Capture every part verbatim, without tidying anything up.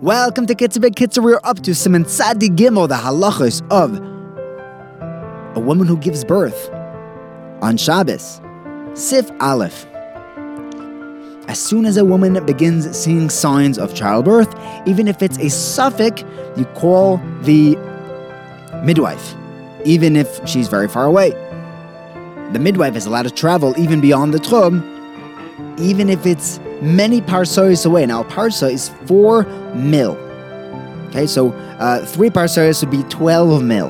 Welcome to Kitsubig Kitsub. We are up to Simen Tzadi Gimel, the halachos of a woman who gives birth on Shabbos. Sif Aleph. As soon as a woman begins seeing signs of childbirth, even if it's a suffix, you call the midwife, even if she's very far away. The midwife is allowed to travel even beyond the Trub, even if it's many parseries away. Now, parsa is four mil. Okay, so uh, three parseries would be twelve mil.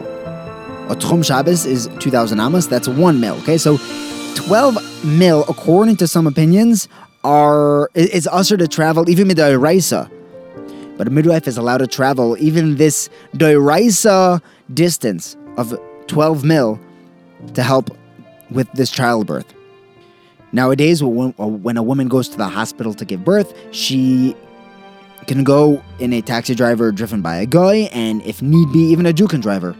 A tchum shabbos is two thousand amas, that's one mil. Okay, so twelve mil, according to some opinions, are is usher to travel even with derisa. But a midwife is allowed to travel even this derisa distance of twelve mil to help with this childbirth. Nowadays, when a woman goes to the hospital to give birth, she can go in a taxi driver driven by a gai, and if need be, even a Jukan driver.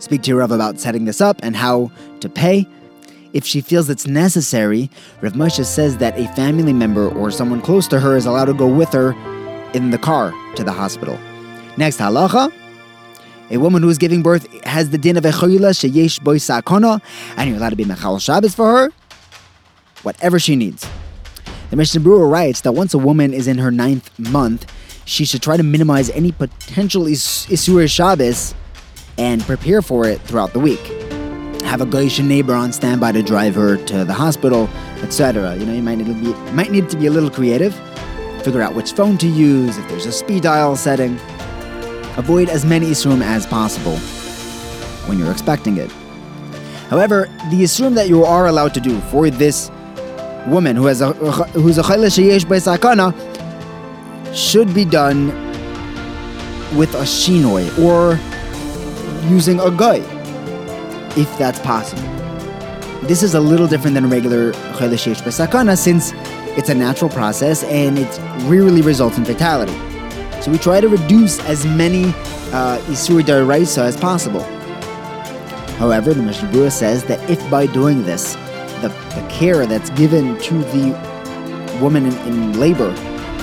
Speak to your Rav about setting this up and how to pay. If she feels it's necessary, Rav Moshe says that a family member or someone close to her is allowed to go with her in the car to the hospital. Next halacha. A woman who is giving birth has the din of a choyila sheyesh boy sakona, and you're allowed to be Mechaol Shabbos for her, whatever she needs. The Mishnah Berurah writes that once a woman is in her ninth month, she should try to minimize any potential is- isuri der raisa and prepare for it throughout the week. Have a Goyish neighbor on standby to drive her to the hospital, et cetera. You know, you might need to be might need to be a little creative. Figure out which phone to use, if there's a speed dial setting. Avoid as many issurim as possible when you're expecting it. However, the issurim that you are allowed to do for this woman who has a who's a choyila sheyesh boy sakana should be done with a shinoy or using a gai, if that's possible. This is a little different than regular chodesh by sakana, since it's a natural process and it rarely results in fatality. So we try to reduce as many uh, isuri der raisa as possible. However, the Mishnah Berurah says that if by doing this, the, the care that's given to the woman in, in labor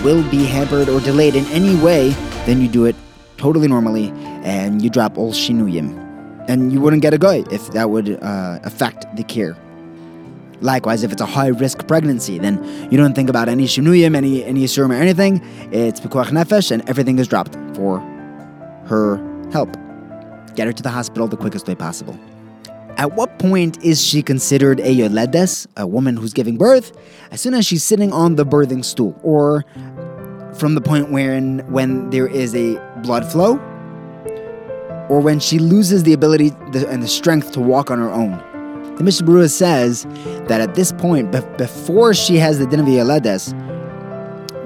will be hampered or delayed in any way, then you do it totally normally and you drop all shinuyim. And you wouldn't get a gai if that would uh, affect the care. Likewise, if it's a high-risk pregnancy, then you don't think about any shinuyim, any any issurim, or anything. It's pikuach nefesh, and everything is dropped for her help. Get her to the hospital the quickest way possible. At what point is she considered a yoledes, a woman who's giving birth? As soon as she's sitting on the birthing stool, or from the point wherein when there is a blood flow, or when she loses the ability and the strength to walk on her own. The Mishnah Berurah says that at this point, be- before she has the din of yelades,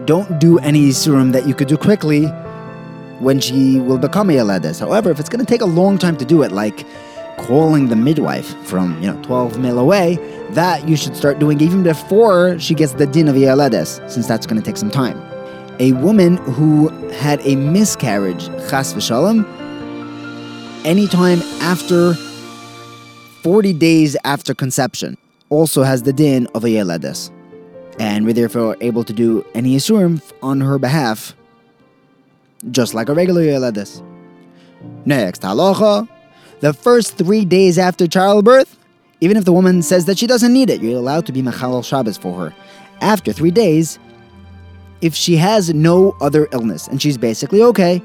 don't do any isurim that you could do quickly when she will become a yelades. However, if it's going to take a long time to do it, like calling the midwife from you know twelve mil away, that you should start doing even before she gets the din of yelades, since that's going to take some time. A woman who had a miscarriage, chas v'shalom, anytime after forty days after conception also has the din of a yelades, and we're therefore able to do any isurim on her behalf, just like a regular yelades. Next halacha, the first three days after childbirth, even if the woman says that she doesn't need it, you're allowed to be Mechaol Shabbos for her. After three days, if she has no other illness and she's basically okay,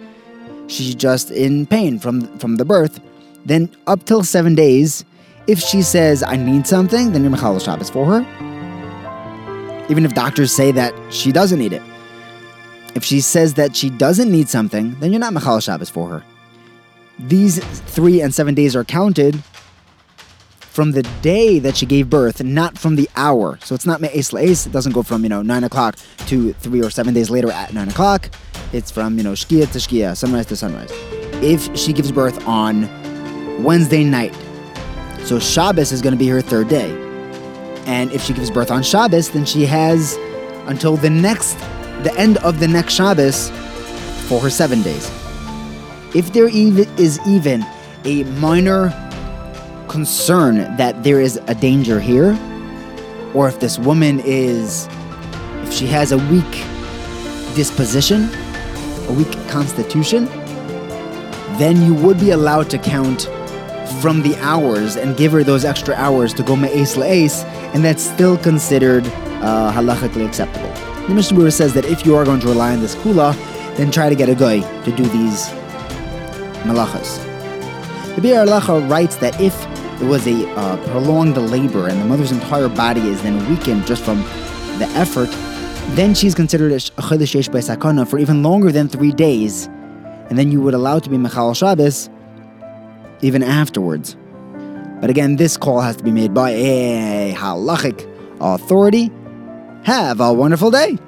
she's just in pain from, from the birth, then up till seven days, if she says, I need something, then your Mechaol Shabbos for her. Even if doctors say that she doesn't need it. If she says that she doesn't need something, then you're not Mechaol Shabbos for her. These three and seven days are counted from the day that she gave birth, not from the hour. So it's not me'eis la'eis. It doesn't go from, you know, nine o'clock to three or seven days later at nine o'clock. It's from, you know, shkia to shkia, sunrise to sunrise. If she gives birth on Wednesday night, so Shabbos is going to be her third day. And if she gives birth on Shabbos, then she has until the next, the end of the next Shabbos for her seven days. If there is even a minor concern that there is a danger here, or if this woman is, if she has a weak disposition, a weak constitution, then you would be allowed to count from the hours and give her those extra hours to go me'eis la'eis, and that's still considered uh, halachically acceptable. The Mishnah Berurah says that if you are going to rely on this kula, then try to get a gai to do these melachas. The Be'er Halacha writes that if there was a uh, prolonged labor and the mother's entire body is then weakened just from the effort, then she's considered a chodesh sheyesh boy sakona for even longer than three days, and then you would allow it to be Mechaol Shabbos even afterwards. But again, this call has to be made by a halachic authority. Have a wonderful day.